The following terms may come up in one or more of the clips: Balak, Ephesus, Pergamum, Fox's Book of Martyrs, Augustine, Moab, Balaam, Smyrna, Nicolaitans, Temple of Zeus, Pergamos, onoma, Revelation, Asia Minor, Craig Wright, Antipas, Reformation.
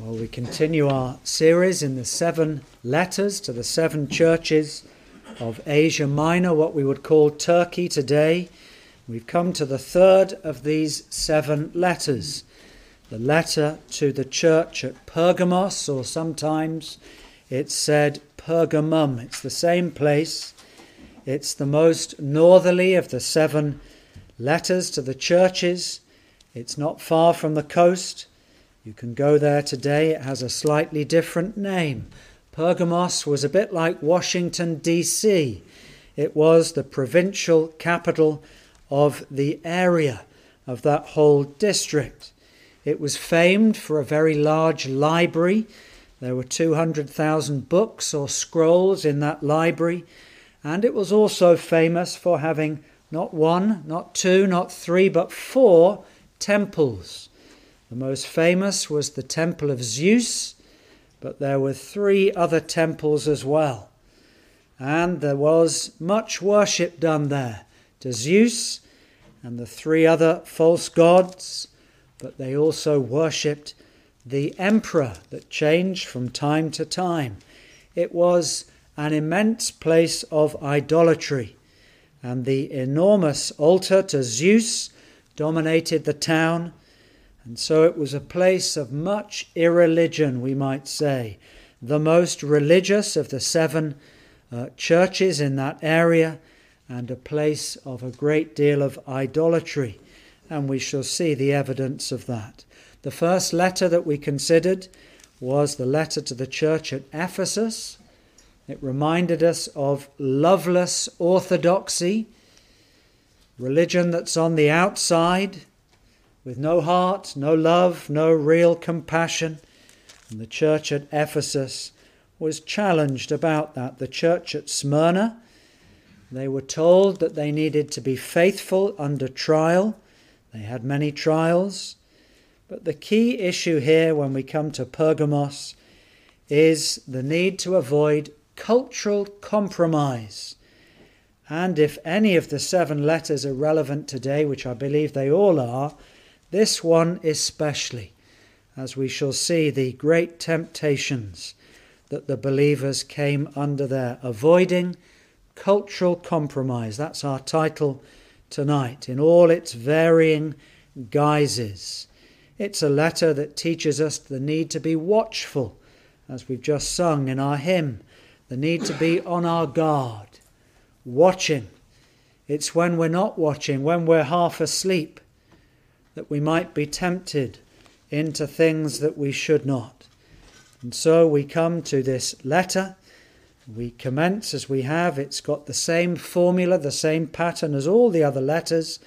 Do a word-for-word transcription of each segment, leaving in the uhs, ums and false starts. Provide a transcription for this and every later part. Well, we continue our series in the seven letters to the seven churches of Asia Minor, what we would call Turkey today. We've come to the third of these seven letters, the letter to the church at Pergamos, or sometimes it's said Pergamum. It's the same place. It's the most northerly of the seven letters to the churches. It's not far from the coast. You can go there today. It has a slightly different name. Pergamos was a bit like Washington, D C. It was the provincial capital of the area, of that whole district. It was famed for a very large library. There were two hundred thousand books or scrolls in that library. And it was also famous for having not one, not two, not three, but four temples. The most famous was the Temple of Zeus, but there were three other temples as well. And there was much worship done there to Zeus and the three other false gods, but they also worshipped the emperor that changed from time to time. It was an immense place of idolatry, and the enormous altar to Zeus dominated the town. And so it was a place of much irreligion, we might say. The most religious of the seven uh, churches in that area, and a place of a great deal of idolatry. And we shall see the evidence of that. The first letter that we considered was the letter to the church at Ephesus. It reminded us of loveless orthodoxy, religion that's on the outside, with no heart, no love, no real compassion. And the church at Ephesus was challenged about that. The church at Smyrna, they were told that they needed to be faithful under trial. They had many trials. But the key issue here when we come to Pergamos is the need to avoid cultural compromise. And if any of the seven letters are relevant today, which I believe they all are, this one especially, as we shall see the great temptations that the believers came under there, avoiding cultural compromise. That's our title tonight, in all its varying guises. It's a letter that teaches us the need to be watchful, as we've just sung in our hymn, the need to be on our guard, watching. It's when we're not watching, when we're half asleep, that we might be tempted into things that we should not. And so we come to this letter. We commence as we have. It's got the same formula, the same pattern as all the other letters.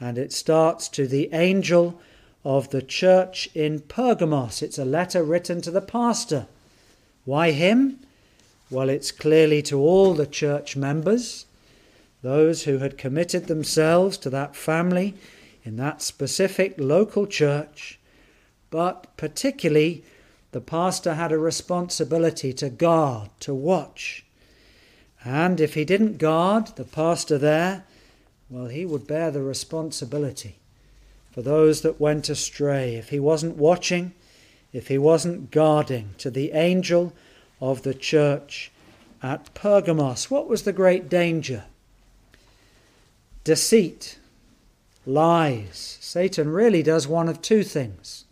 And it starts to the angel of the church in Pergamos. It's a letter written to the pastor. Why him? Well, it's clearly to all the church members, those who had committed themselves to that family in that specific local church, but particularly the pastor had a responsibility to guard, to watch. And if he didn't guard, the pastor there, well, he would bear the responsibility for those that went astray. If he wasn't watching, if he wasn't guarding, to the angel of the church at Pergamos. What was the great danger? Deceit. Lies. Satan really does one of two things.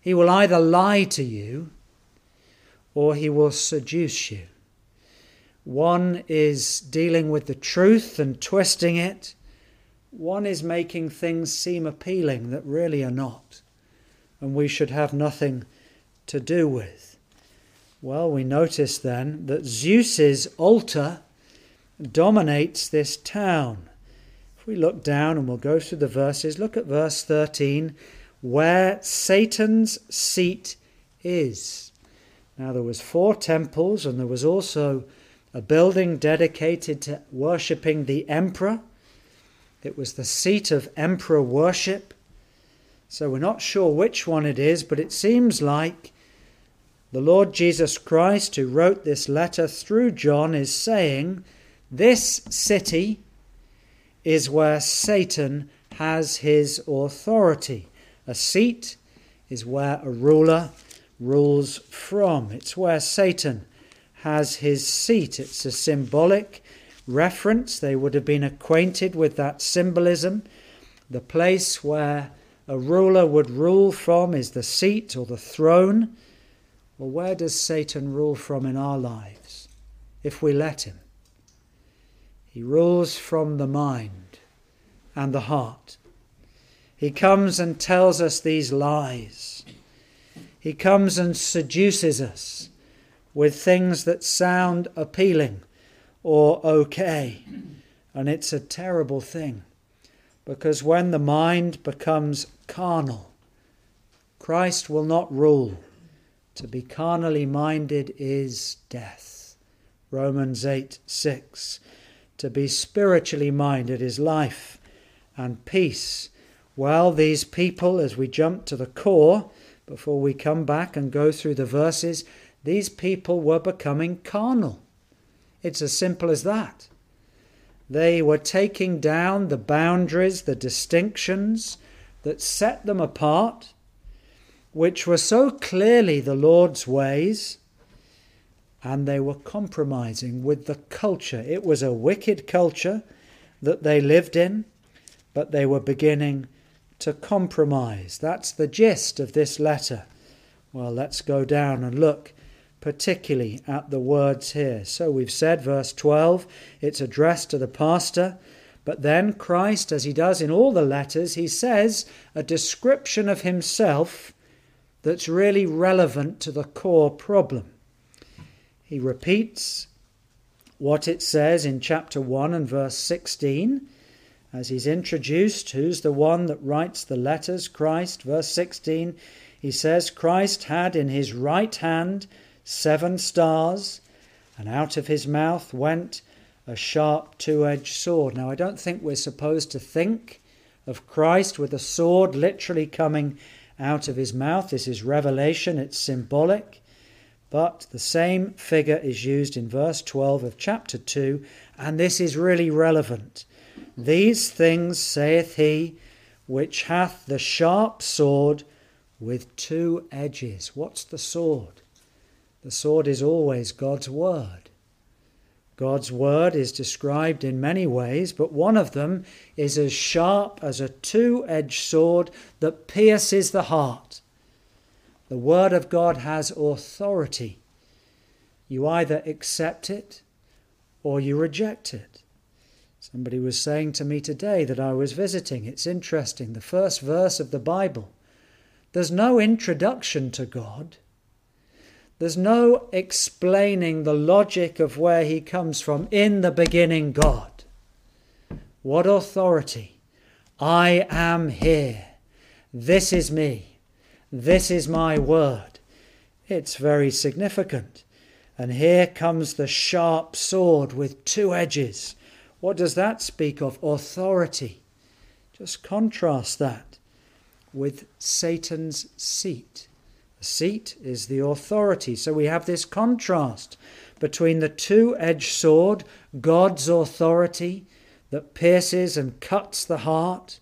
He will either lie to you or he will seduce you. One is dealing with the truth and twisting it. One is making things seem appealing that really are not, and we should have nothing to do with. Well, we notice then that Zeus's altar dominates this town. We look down and we'll go through the verses. Look at verse thirteen, where Satan's seat is. Now there was four temples, and there was also a building dedicated to worshipping the emperor. It was the seat of emperor worship. So we're not sure which one it is, but it seems like the Lord Jesus Christ, who wrote this letter through John, is saying this city is where Satan has his authority. A seat is where a ruler rules from. It's where Satan has his seat. It's a symbolic reference. They would have been acquainted with that symbolism. The place where a ruler would rule from is the seat or the throne. Well, where does Satan rule from in our lives if we let him? He rules from the mind and the heart. He comes and tells us these lies. He comes and seduces us with things that sound appealing or okay. And it's a terrible thing, because when the mind becomes carnal, Christ will not rule. To be carnally minded is death. Romans eight six. To be spiritually minded is life and peace. Well, these people, as we jump to the core, before we come back and go through the verses, these people were becoming carnal. It's as simple as that. They were taking down the boundaries, the distinctions that set them apart, which were so clearly the Lord's ways, and they were compromising with the culture. It was a wicked culture that they lived in, but they were beginning to compromise. That's the gist of this letter. Well, let's go down and look particularly at the words here. So we've said, verse twelve, it's addressed to the pastor. But then Christ, as he does in all the letters, he says a description of himself that's really relevant to the core problem. He repeats what it says in chapter one and verse sixteen. As he's introduced, who's the one that writes the letters? Christ. Verse sixteen, he says, Christ had in his right hand seven stars, and out of his mouth went a sharp two-edged sword. Now, I don't think we're supposed to think of Christ with a sword literally coming out of his mouth. This is Revelation. It's symbolic. But the same figure is used in verse twelve of chapter two, and this is really relevant. These things saith he, which hath the sharp sword with two edges. What's the sword? The sword is always God's word. God's word is described in many ways, but one of them is as sharp as a two-edged sword that pierces the heart. The word of God has authority. You either accept it or you reject it. Somebody was saying to me today that I was visiting. It's interesting. The first verse of the Bible. There's no introduction to God. There's no explaining the logic of where he comes from. In the beginning, God. What authority? I am here. This is me. This is my word. It's very significant. And here comes the sharp sword with two edges. What does that speak of? Authority. Just contrast that with Satan's seat. The seat is the authority. So we have this contrast between the two-edged sword, God's authority that pierces and cuts the heart,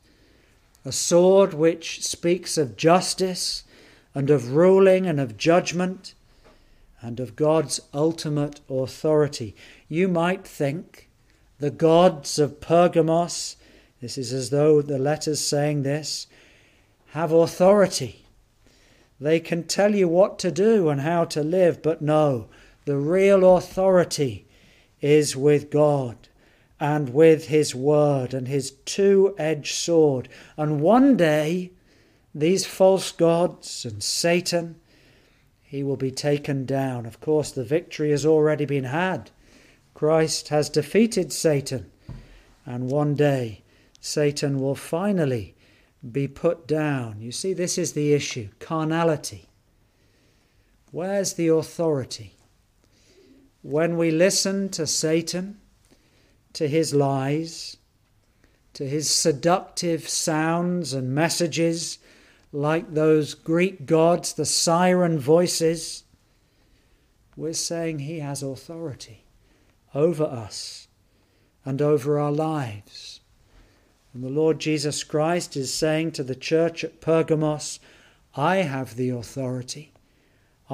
a sword which speaks of justice and of ruling and of judgment and of God's ultimate authority. You might think the gods of Pergamos, this is as though the letter's saying this, have authority. They can tell you what to do and how to live, but no, the real authority is with God and with his word and his two-edged sword. And one day, these false gods and Satan, he will be taken down. Of course, the victory has already been had. Christ has defeated Satan, and one day Satan will finally be put down. You see, this is the issue, carnality. Where's the authority? When we listen to Satan, to his lies, to his seductive sounds and messages, like those Greek gods, the siren voices, we're saying he has authority over us and over our lives. And the Lord Jesus Christ is saying to the church at Pergamos, I have the authority.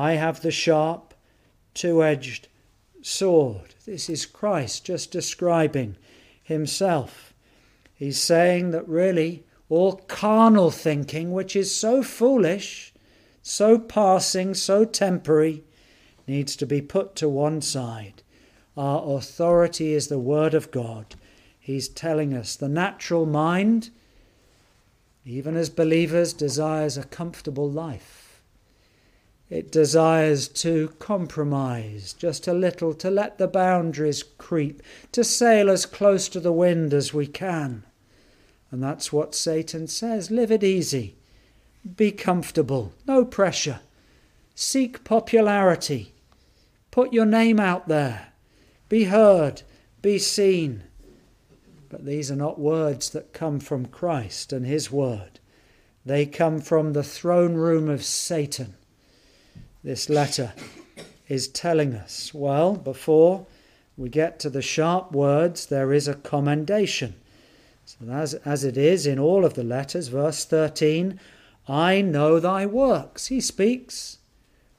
I have the sharp, two-edged sword. This is Christ just describing himself. He's saying that really all carnal thinking, which is so foolish, so passing, so temporary, needs to be put to one side. Our authority is the Word of God. He's telling us the natural mind, even as believers, desires a comfortable life. It desires to compromise just a little, to let the boundaries creep, to sail as close to the wind as we can. And that's what Satan says. Live it easy. Be comfortable. No pressure. Seek popularity. Put your name out there. Be heard. Be seen. But these are not words that come from Christ and his word. They come from the throne room of Satan. This letter is telling us, well, before we get to the sharp words, there is a commendation. So as, as it is in all of the letters, verse thirteen, I know thy works. He speaks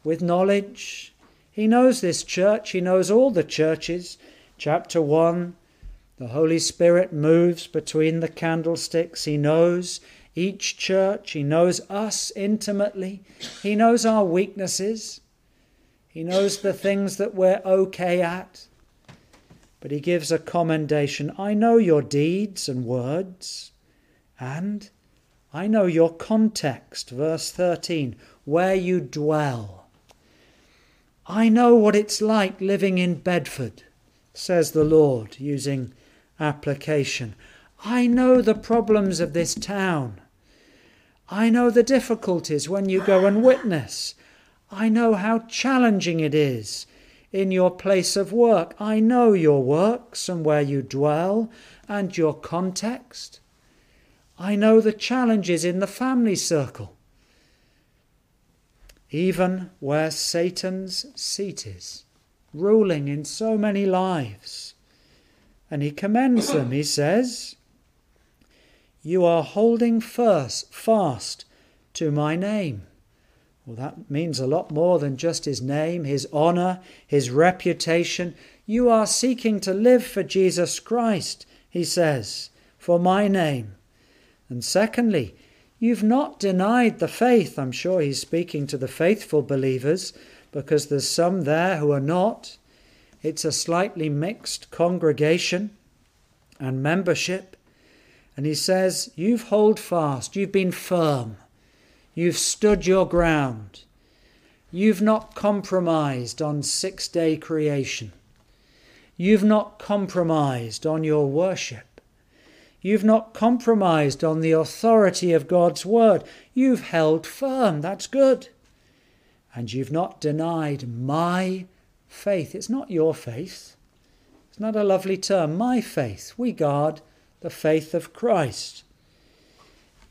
with knowledge. He knows this church. He knows all the churches. Chapter one, the Holy Spirit moves between the candlesticks. He knows each church. He knows us intimately. He knows our weaknesses. He knows the things that we're okay at. But he gives a commendation. I know your deeds and words, and I know your context. Verse thirteen, where you dwell. I know what it's like living in Bedford, says the Lord, using application. I know the problems of this town. I know the difficulties when you go and witness. I know how challenging it is in your place of work. I know your works and where you dwell and your context. I know the challenges in the family circle, even where Satan's seat is, ruling in so many lives. And he commends them. He says, you are holding first, fast to my name. Well, that means a lot more than just his name, his honour, his reputation. You are seeking to live for Jesus Christ, he says, for my name. And secondly, you've not denied the faith. I'm sure he's speaking to the faithful believers because there's some there who are not. It's a slightly mixed congregation and membership. And he says, you've held fast, you've been firm. You've stood your ground. You've not compromised on six-day creation. You've not compromised on your worship. You've not compromised on the authority of God's word. You've held firm. That's good. And you've not denied my faith. It's not your faith. It's not a lovely term. My faith. We guard the faith of Christ.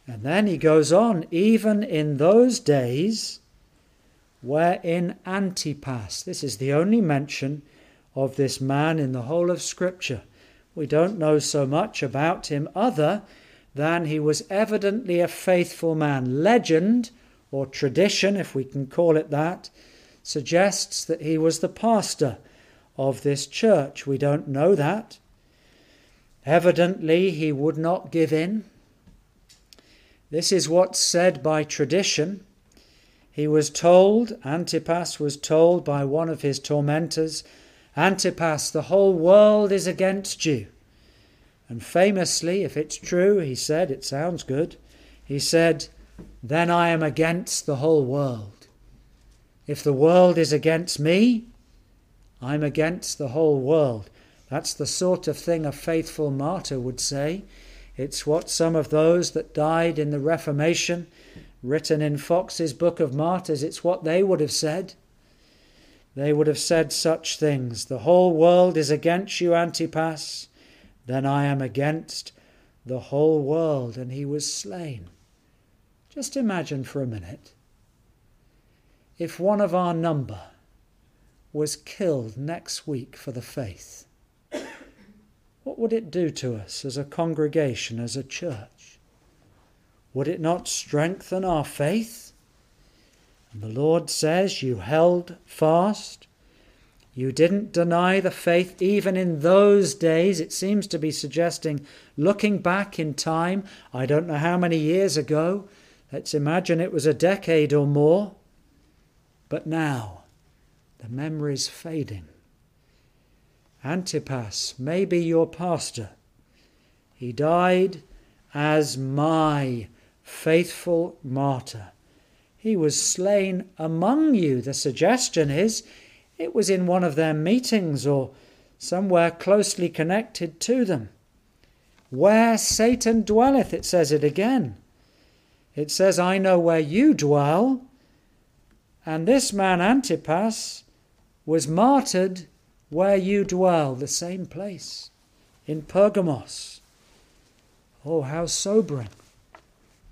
And then he goes on, even in those days wherein Antipas, this is the only mention of this man in the whole of Scripture. We don't know so much about him other than he was evidently a faithful man. Legend, or tradition, if we can call it that, suggests that he was the pastor of this church. We don't know that. Evidently, he would not give in. This is what's said by tradition. He was told, Antipas was told by one of his tormentors, Antipas, the whole world is against you. And famously, if it's true, he said, it sounds good, he said, then I am against the whole world. If the world is against me, I'm against the whole world. That's the sort of thing a faithful martyr would say. It's what some of those that died in the Reformation, written in Fox's Book of Martyrs, it's what they would have said. They would have said such things. The whole world is against you, Antipas. Then I am against the whole world. And he was slain. Just imagine for a minute if one of our number was killed next week for the faith. What would it do to us as a congregation, as a church? Would it not strengthen our faith? And the Lord says, you held fast. You didn't deny the faith even in those days. It seems to be suggesting, looking back in time, I don't know how many years ago, let's imagine it was a decade or more, but now the memory's fading. Antipas may be your pastor. He died as my faithful martyr. He was slain among you. The suggestion is it was in one of their meetings or somewhere closely connected to them. Where Satan dwelleth, it says it again. It says, I know where you dwell. And this man Antipas was martyred where you dwell, the same place, in Pergamos. Oh, how sobering.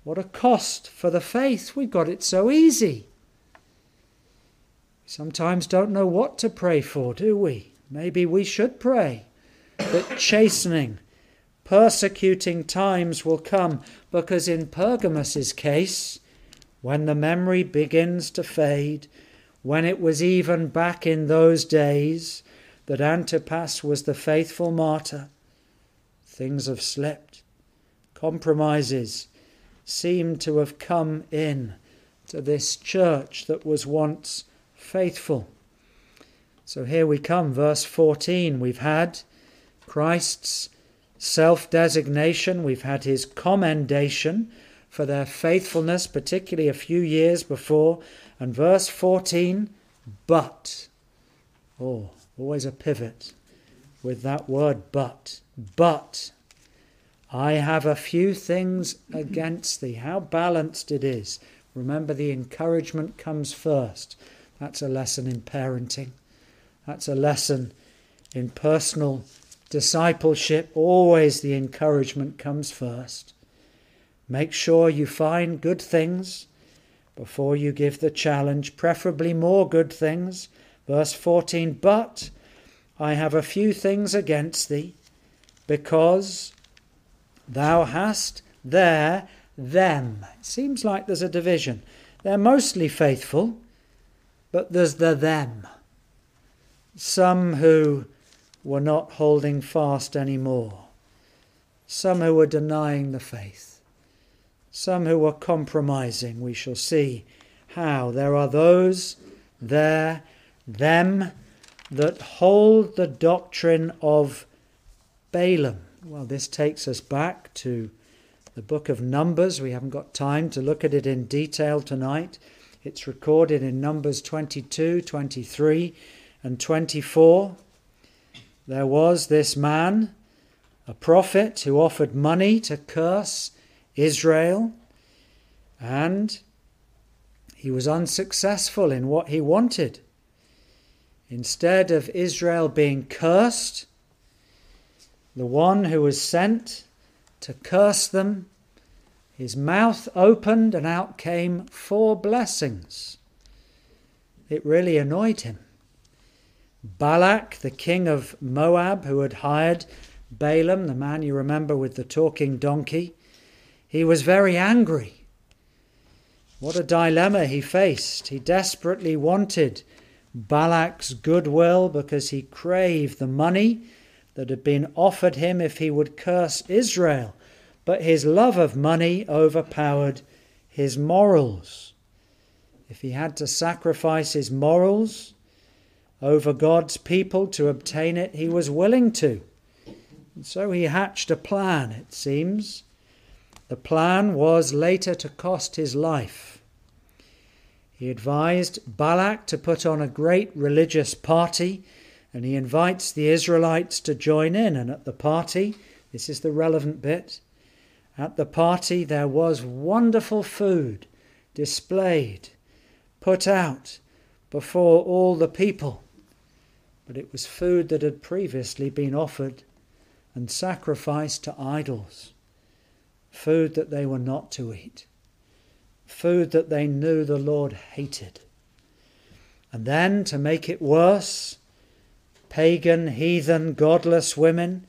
What a cost for the faith. We got it so easy. Sometimes don't know what to pray for, do we? Maybe we should pray that chastening, persecuting times will come, because in Pergamos' case, when the memory begins to fade, when it was even back in those days that Antipas was the faithful martyr, things have slipped. Compromises seem to have come in to this church that was once faithful. So here we come, verse fourteen. We've had Christ's self-designation. We've had his commendation for their faithfulness, particularly a few years before. And verse fourteen, but. Oh, always a pivot with that word, but. But I have a few things against thee. How balanced it is. Remember, the encouragement comes first. That's a lesson in parenting. That's a lesson in personal discipleship. Always the encouragement comes first. Make sure you find good things before you give the challenge, preferably more good things. Verse fourteen, but I have a few things against thee, because thou hast there them. It seems like there's a division. They're mostly faithful, but there's the them. Some who were not holding fast anymore. Some who were denying the faith. Some who were compromising. We shall see how. There are those, there, them, that hold the doctrine of Balaam. Well, this takes us back to the book of Numbers. We haven't got time to look at it in detail tonight. It's recorded in Numbers twenty-two, twenty-three, and twenty-four. There was this man, a prophet, who offered money to curse Israel, and he was unsuccessful in what he wanted. Instead of Israel being cursed, the one who was sent to curse them, his mouth opened and out came four blessings. It really annoyed him. Balak, the king of Moab, who had hired Balaam, the man you remember with the talking donkey, he was very angry. What a dilemma he faced. He desperately wanted Balak's goodwill because he craved the money that had been offered him if he would curse Israel. But his love of money overpowered his morals. If he had to sacrifice his morals over God's people to obtain it, he was willing to. And so he hatched a plan, it seems. The plan was later to cost his life. He advised Balak to put on a great religious party, and he invites the Israelites to join in. And at the party, this is the relevant bit, at the party there was wonderful food displayed, put out before all the people. But it was food that had previously been offered and sacrificed to idols. Food that they were not to eat. Food that they knew the Lord hated. And then, to make it worse, pagan, heathen, godless women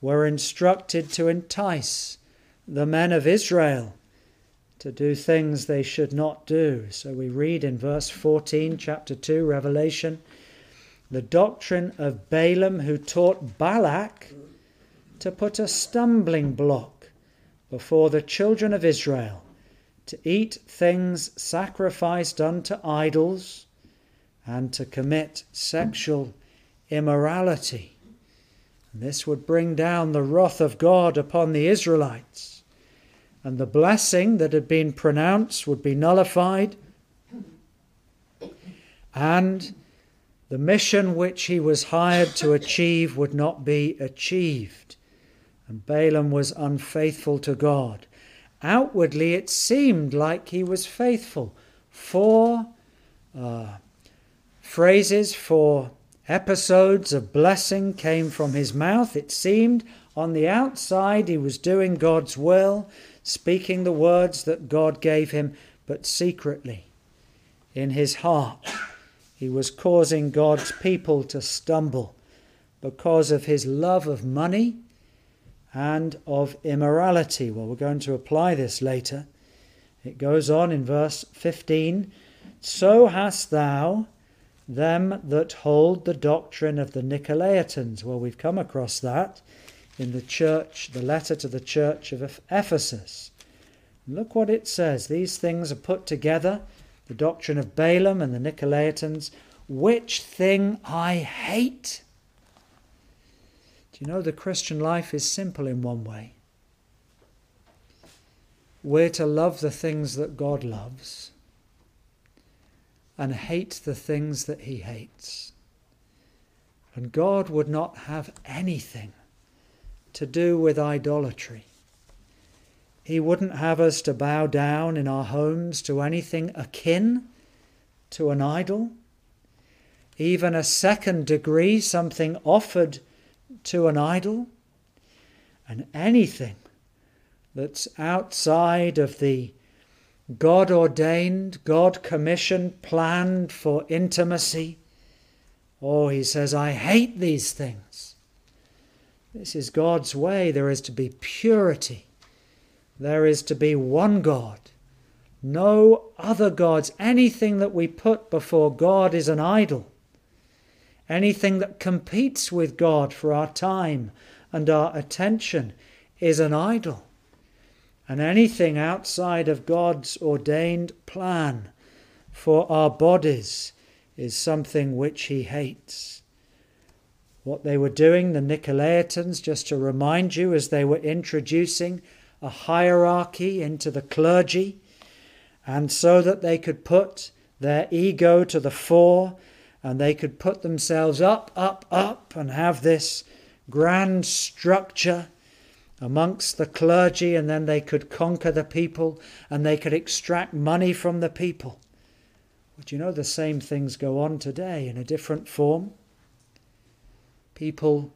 were instructed to entice the men of Israel to do things they should not do. So we read in verse fourteen, chapter two, Revelation, the doctrine of Balaam, who taught Balak to put a stumbling block before the children of Israel, to eat things sacrificed unto idols, and to commit sexual immorality. And this would bring down the wrath of God upon the Israelites, and the blessing that had been pronounced would be nullified, and the mission which he was hired to achieve would not be achieved. And Balaam was unfaithful to God. Outwardly, it seemed like he was faithful. Four uh, phrases, four episodes of blessing came from his mouth. It seemed on the outside he was doing God's will, speaking the words that God gave him, but secretly, in his heart, he was causing God's people to stumble because of his love of money and of immorality. Well, we're going to apply this later. It goes on in verse fifteen. So hast thou them that hold the doctrine of the Nicolaitans. Well, we've come across that in the church, the letter to the church of Ephesus. Look what it says. These things are put together, the doctrine of Balaam and the Nicolaitans, which thing I hate. You know, the Christian life is simple in one way. We're to love the things that God loves and hate the things that he hates. And God would not have anything to do with idolatry. He wouldn't have us to bow down in our homes to anything akin to an idol, even a second degree, something offered to an idol, and anything that's outside of the God-ordained, God-commissioned, planned for intimacy. Oh, he says, I hate these things. This is God's way. There is to be purity. There is to be one God. No other gods. Anything that we put before God is an idol. Anything that competes with God for our time and our attention is an idol. And anything outside of God's ordained plan for our bodies is something which he hates. What they were doing, the Nicolaitans, just to remind you, as they were introducing a hierarchy into the clergy, and so that they could put their ego to the fore, and they could put themselves up, up, up, and have this grand structure amongst the clergy, and then they could conquer the people, and they could extract money from the people. But you know, the same things go on today in a different form. People,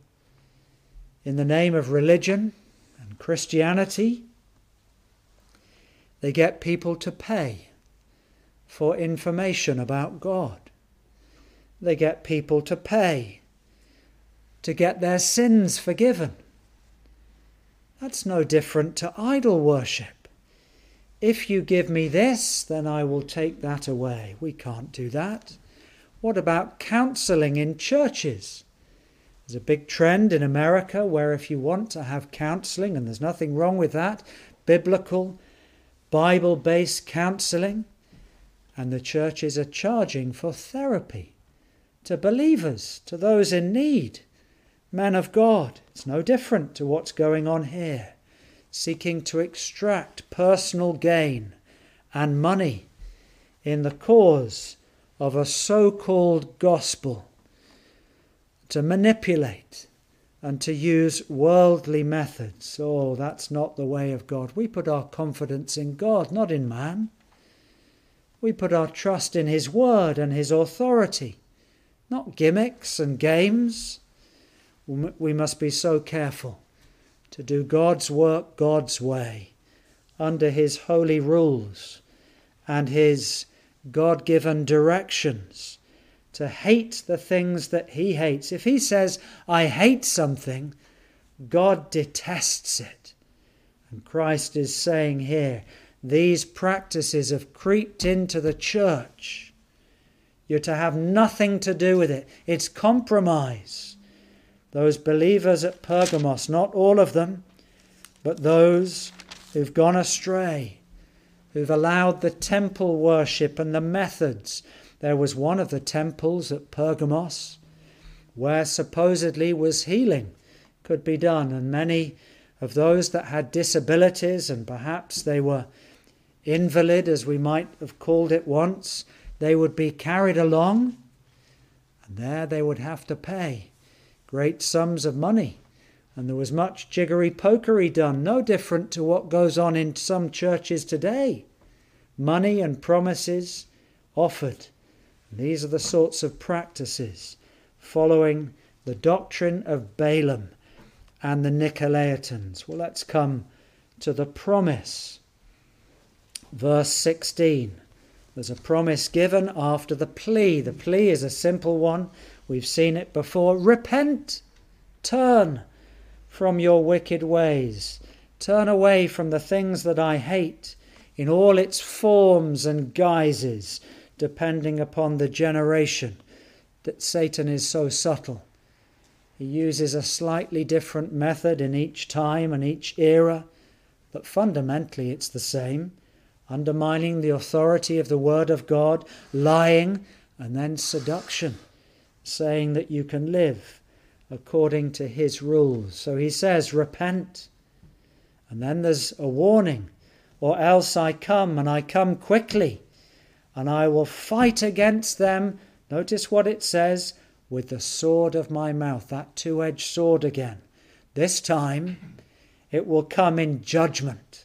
in the name of religion and Christianity, they get people to pay for information about God. They get people to pay to get their sins forgiven. That's no different to idol worship. If you give me this, then I will take that away. We can't do that. What about counseling in churches? There's a big trend in America where if you want to have counseling, and there's nothing wrong with that, biblical, Bible-based counseling, and the churches are charging for therapy to believers, to those in need, men of God. It's no different to what's going on here, seeking to extract personal gain and money in the cause of a so-called gospel, to manipulate and to use worldly methods. Oh, that's not the way of God. We put our confidence in God, not in man. We put our trust in his word and his authority, not gimmicks and games. We must be so careful to do God's work God's way, under his holy rules and his God-given directions, to hate the things that he hates. If he says, I hate something, God detests it. And Christ is saying here, these practices have creeped into the church. You're to have nothing to do with it. It's compromise. Those believers at Pergamos, not all of them, but those who've gone astray, who've allowed the temple worship and the methods. There was one of the temples at Pergamos where supposedly was healing could be done, and many of those that had disabilities, and perhaps they were invalid, as we might have called it once, they would be carried along, and there they would have to pay great sums of money. And there was much jiggery-pokery done, no different to what goes on in some churches today. Money and promises offered. And these are the sorts of practices following the doctrine of Balaam and the Nicolaitans. Well, let's come to the promise. Verse sixteen. There's a promise given after the plea. The plea is a simple one. We've seen it before. Repent. Turn from your wicked ways. Turn away from the things that I hate in all its forms and guises, depending upon the generation. That Satan is so subtle. He uses a slightly different method in each time and each era, but fundamentally it's the same. Undermining the authority of the Word of God, lying, and then seduction, saying that you can live according to his rules. So he says, repent. And then there's a warning, or else I come, and I come quickly, and I will fight against them. Notice what it says, with the sword of my mouth, that two-edged sword again. This time it will come in judgment,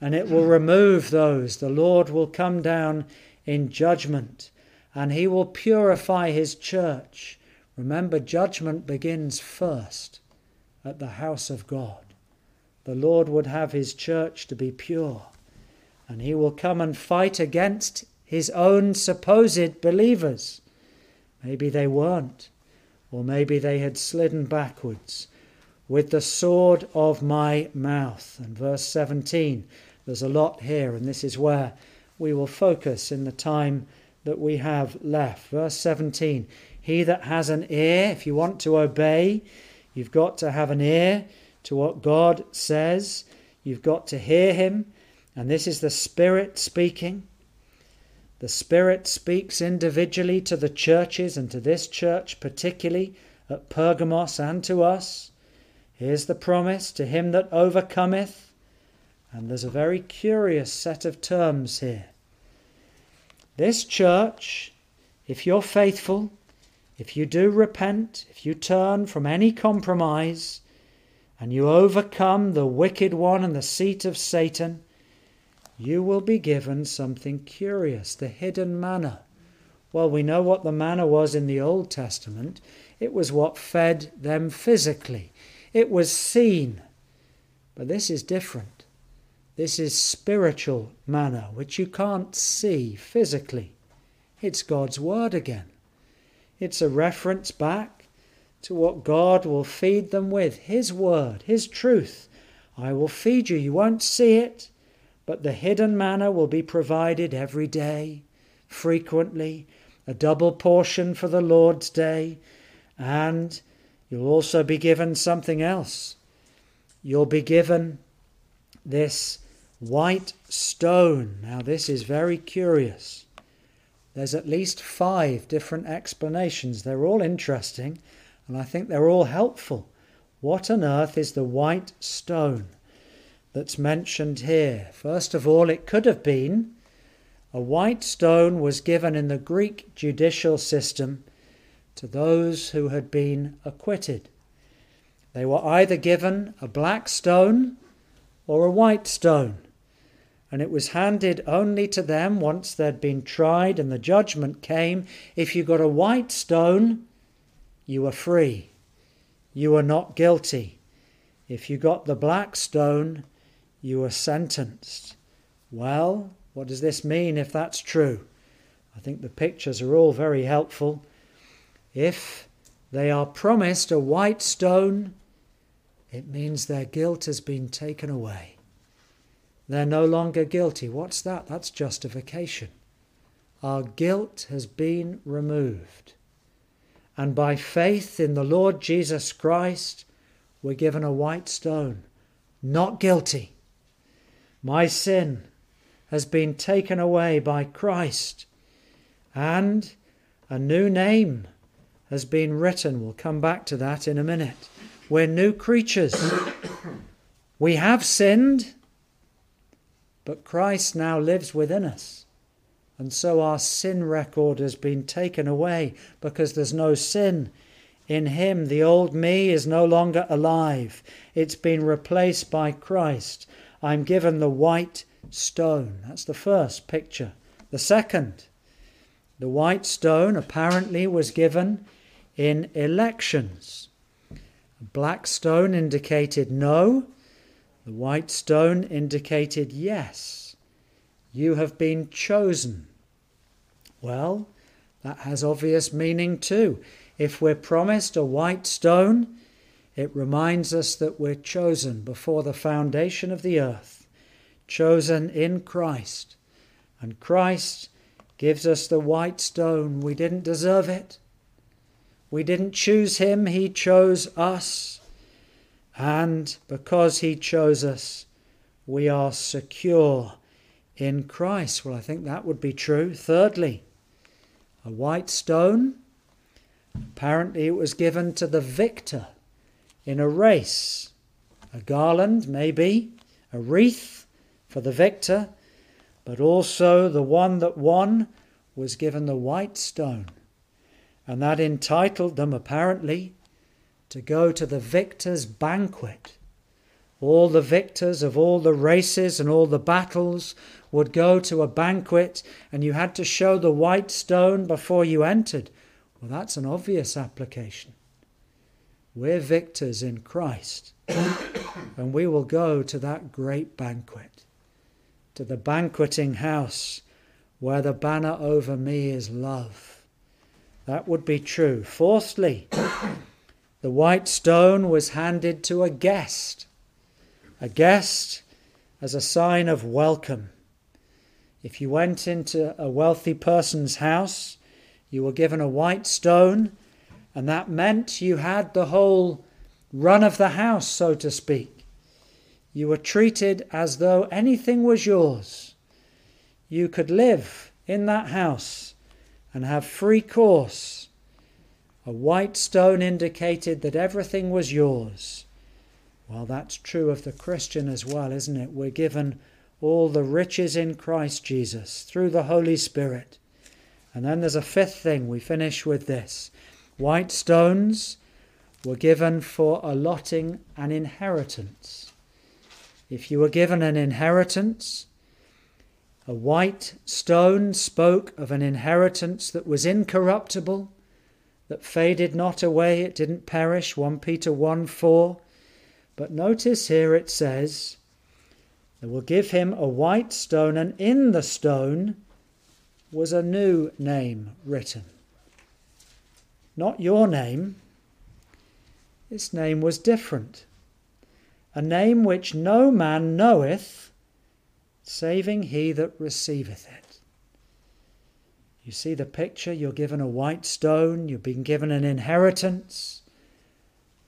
and it will remove those. The Lord will come down in judgment, and he will purify his church. Remember, judgment begins first at the house of God. The Lord would have his church to be pure, and he will come and fight against his own supposed believers. Maybe they weren't, or maybe they had slidden backwards, with the sword of my mouth. And verse seventeen, there's a lot here, and this is where we will focus in the time that we have left. Verse seventeen, he that has an ear, if you want to obey, you've got to have an ear to what God says. You've got to hear him, and this is the Spirit speaking. The Spirit speaks individually to the churches, and to this church particularly at Pergamos, and to us. Here's the promise, to him that overcometh. And there's a very curious set of terms here. This church, if you're faithful, if you do repent, if you turn from any compromise, and you overcome the wicked one and the seat of Satan, you will be given something curious, the hidden manna. Well, we know what the manna was in the Old Testament. It was what fed them physically. It was seen. But this is different. This is spiritual manna, which you can't see physically. It's God's word again. It's a reference back to what God will feed them with, his word, his truth. I will feed you. You won't see it. But the hidden manna will be provided every day, frequently, a double portion for the Lord's day, and you'll also be given something else. You'll be given this white stone. Now this is very curious. There's at least five different explanations. They're all interesting, and I think they're all helpful. What on earth is the white stone that's mentioned here? First of all, it could have been a white stone was given in the Greek judicial system to those who had been acquitted. They were either given a black stone or a white stone, and it was handed only to them once they'd been tried and the judgment came. If you got a white stone, you were free. You were not guilty. If you got the black stone, you were sentenced. Well, what does this mean if that's true? I think the pictures are all very helpful. If they are promised a white stone, it means their guilt has been taken away. They're no longer guilty. What's that? That's justification. Our guilt has been removed. And by faith in the Lord Jesus Christ, we're given a white stone. Not guilty. My sin has been taken away by Christ. And a new name has been written. We'll come back to that in a minute. We're new creatures. We have sinned, but Christ now lives within us. And so our sin record has been taken away because there's no sin in him. The old me is no longer alive. It's been replaced by Christ. I'm given the white stone. That's the first picture. The second, the white stone apparently was given in elections. The black stone indicated no. The white stone indicated yes. You have been chosen. Well, that has obvious meaning too. If we're promised a white stone, it reminds us that we're chosen before the foundation of the earth, chosen in Christ. And Christ gives us the white stone. We didn't deserve it. We didn't choose him. He chose us. And because he chose us, we are secure in Christ. Well, I think that would be true. Thirdly, a white stone. Apparently it was given to the victor in a race. A garland, maybe, a wreath for the victor, but also the one that won was given the white stone. And that entitled them, apparently, to go to the victor's banquet. All the victors of all the races and all the battles would go to a banquet, and you had to show the white stone before you entered. Well, that's an obvious application. We're victors in Christ, and we will go to that great banquet, to the banqueting house where the banner over me is love. That would be true. Fourthly, the white stone was handed to a guest, a guest as a sign of welcome. If you went into a wealthy person's house, you were given a white stone, and that meant you had the whole run of the house, so to speak. You were treated as though anything was yours. You could live in that house and have free course. A white stone indicated that everything was yours. Well, that's true of the Christian as well, isn't it? We're given all the riches in Christ Jesus through the Holy Spirit. And then there's a fifth thing. We finish with this. White stones were given for allotting an inheritance. If you were given an inheritance, a white stone spoke of an inheritance that was incorruptible, that faded not away, it didn't perish, First Peter one four. But notice here it says, they will give him a white stone, and in the stone was a new name written. Not your name. This name was different. A name which no man knoweth, saving he that receiveth it. You see the picture? You're given a white stone. You've been given an inheritance.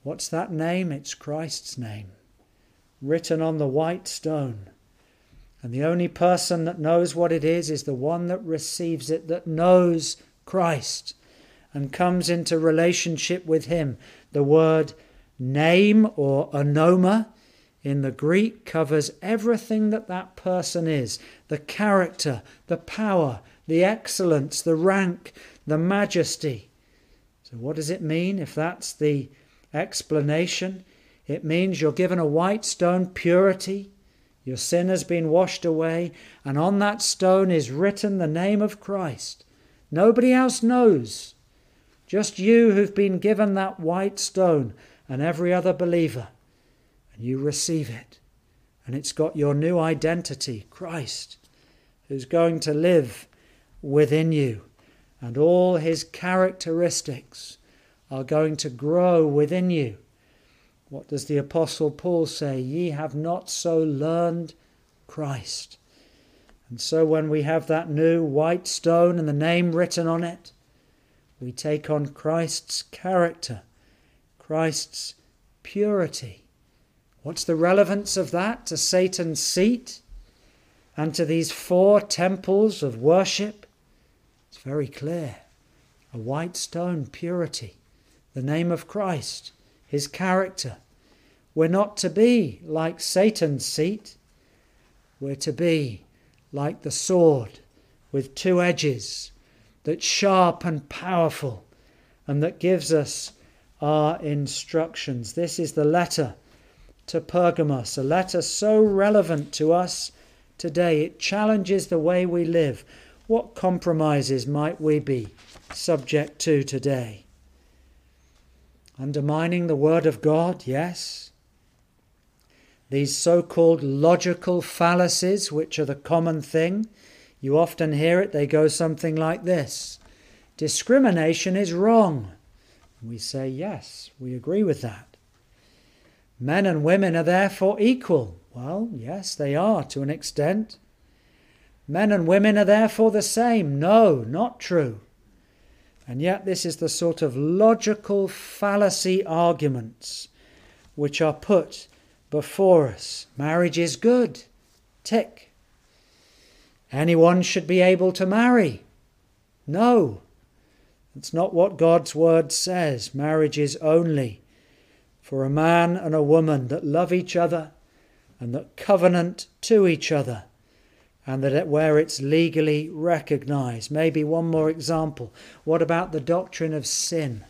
What's that name? It's Christ's name, written on the white stone. And the only person that knows what it is is the one that receives it, that knows Christ and comes into relationship with him. The word name, or onoma in the Greek, covers everything that that person is. The character, the power, the excellence, the rank, the majesty. So what does it mean if that's the explanation? It means you're given a white stone, purity. Your sin has been washed away, and on that stone is written the name of Christ. Nobody else knows. Just you who've been given that white stone, and every other believer. And you receive it. And it's got your new identity, Christ, who's going to live within you. And all his characteristics are going to grow within you. What does the Apostle Paul say? Ye have not so learned Christ. And so when we have that new white stone and the name written on it, we take on Christ's character, Christ's purity. What's the relevance of that to Satan's seat and to these four temples of worship? It's very clear. A white stone, purity, the name of Christ, his character. We're not to be like Satan's seat. We're to be like the sword with two edges, that's sharp and powerful, and that gives us our instructions. This is the letter to Pergamos, a letter so relevant to us today. It challenges the way we live. What compromises might we be subject to today? Undermining the Word of God, yes. These so-called logical fallacies, which are the common thing, you often hear it, they go something like this. Discrimination is wrong. We say, yes, we agree with that. Men and women are therefore equal. Well, yes, they are to an extent. Men and women are therefore the same. No, not true. And yet this is the sort of logical fallacy arguments which are put before us. Marriage is good. Tick. Anyone should be able to marry. No, that's not what God's word says. Marriage is only for a man and a woman that love each other and that covenant to each other and that it, where it's legally recognized. Maybe one more example. What about the doctrine of sin?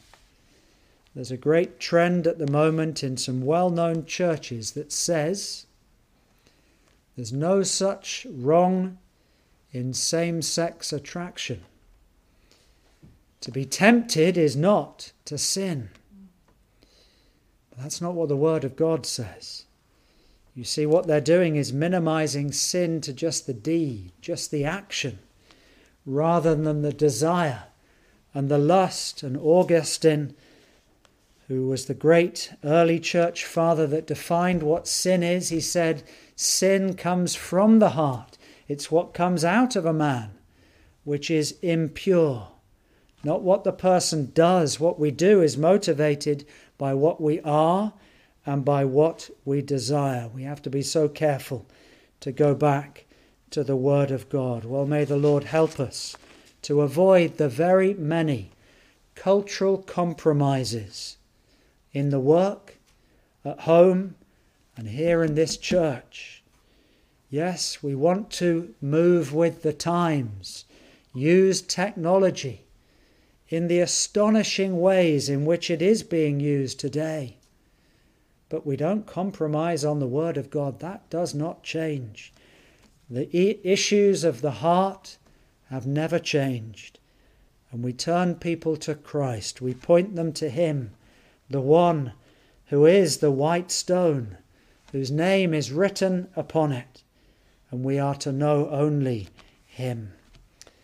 There's a great trend at the moment in some well-known churches that says there's no such wrong in same-sex attraction. To be tempted is not to sin. But that's not what the Word of God says. You see, what they're doing is minimizing sin to just the deed, just the action, rather than the desire and the lust. And Augustine, who was the great early church father that defined what sin is, he said, sin comes from the heart. It's what comes out of a man, which is impure. Not what the person does. What we do is motivated by what we are and by what we desire. We have to be so careful to go back to the Word of God. Well, may the Lord help us to avoid the very many cultural compromises in the work, at home, and here in this church. Yes, we want to move with the times, use technology in the astonishing ways in which it is being used today. But we don't compromise on the Word of God. That does not change. The e- issues of the heart have never changed. And we turn people to Christ. We point them to Him, the one who is the white stone, whose name is written upon it. And we are to know only Him.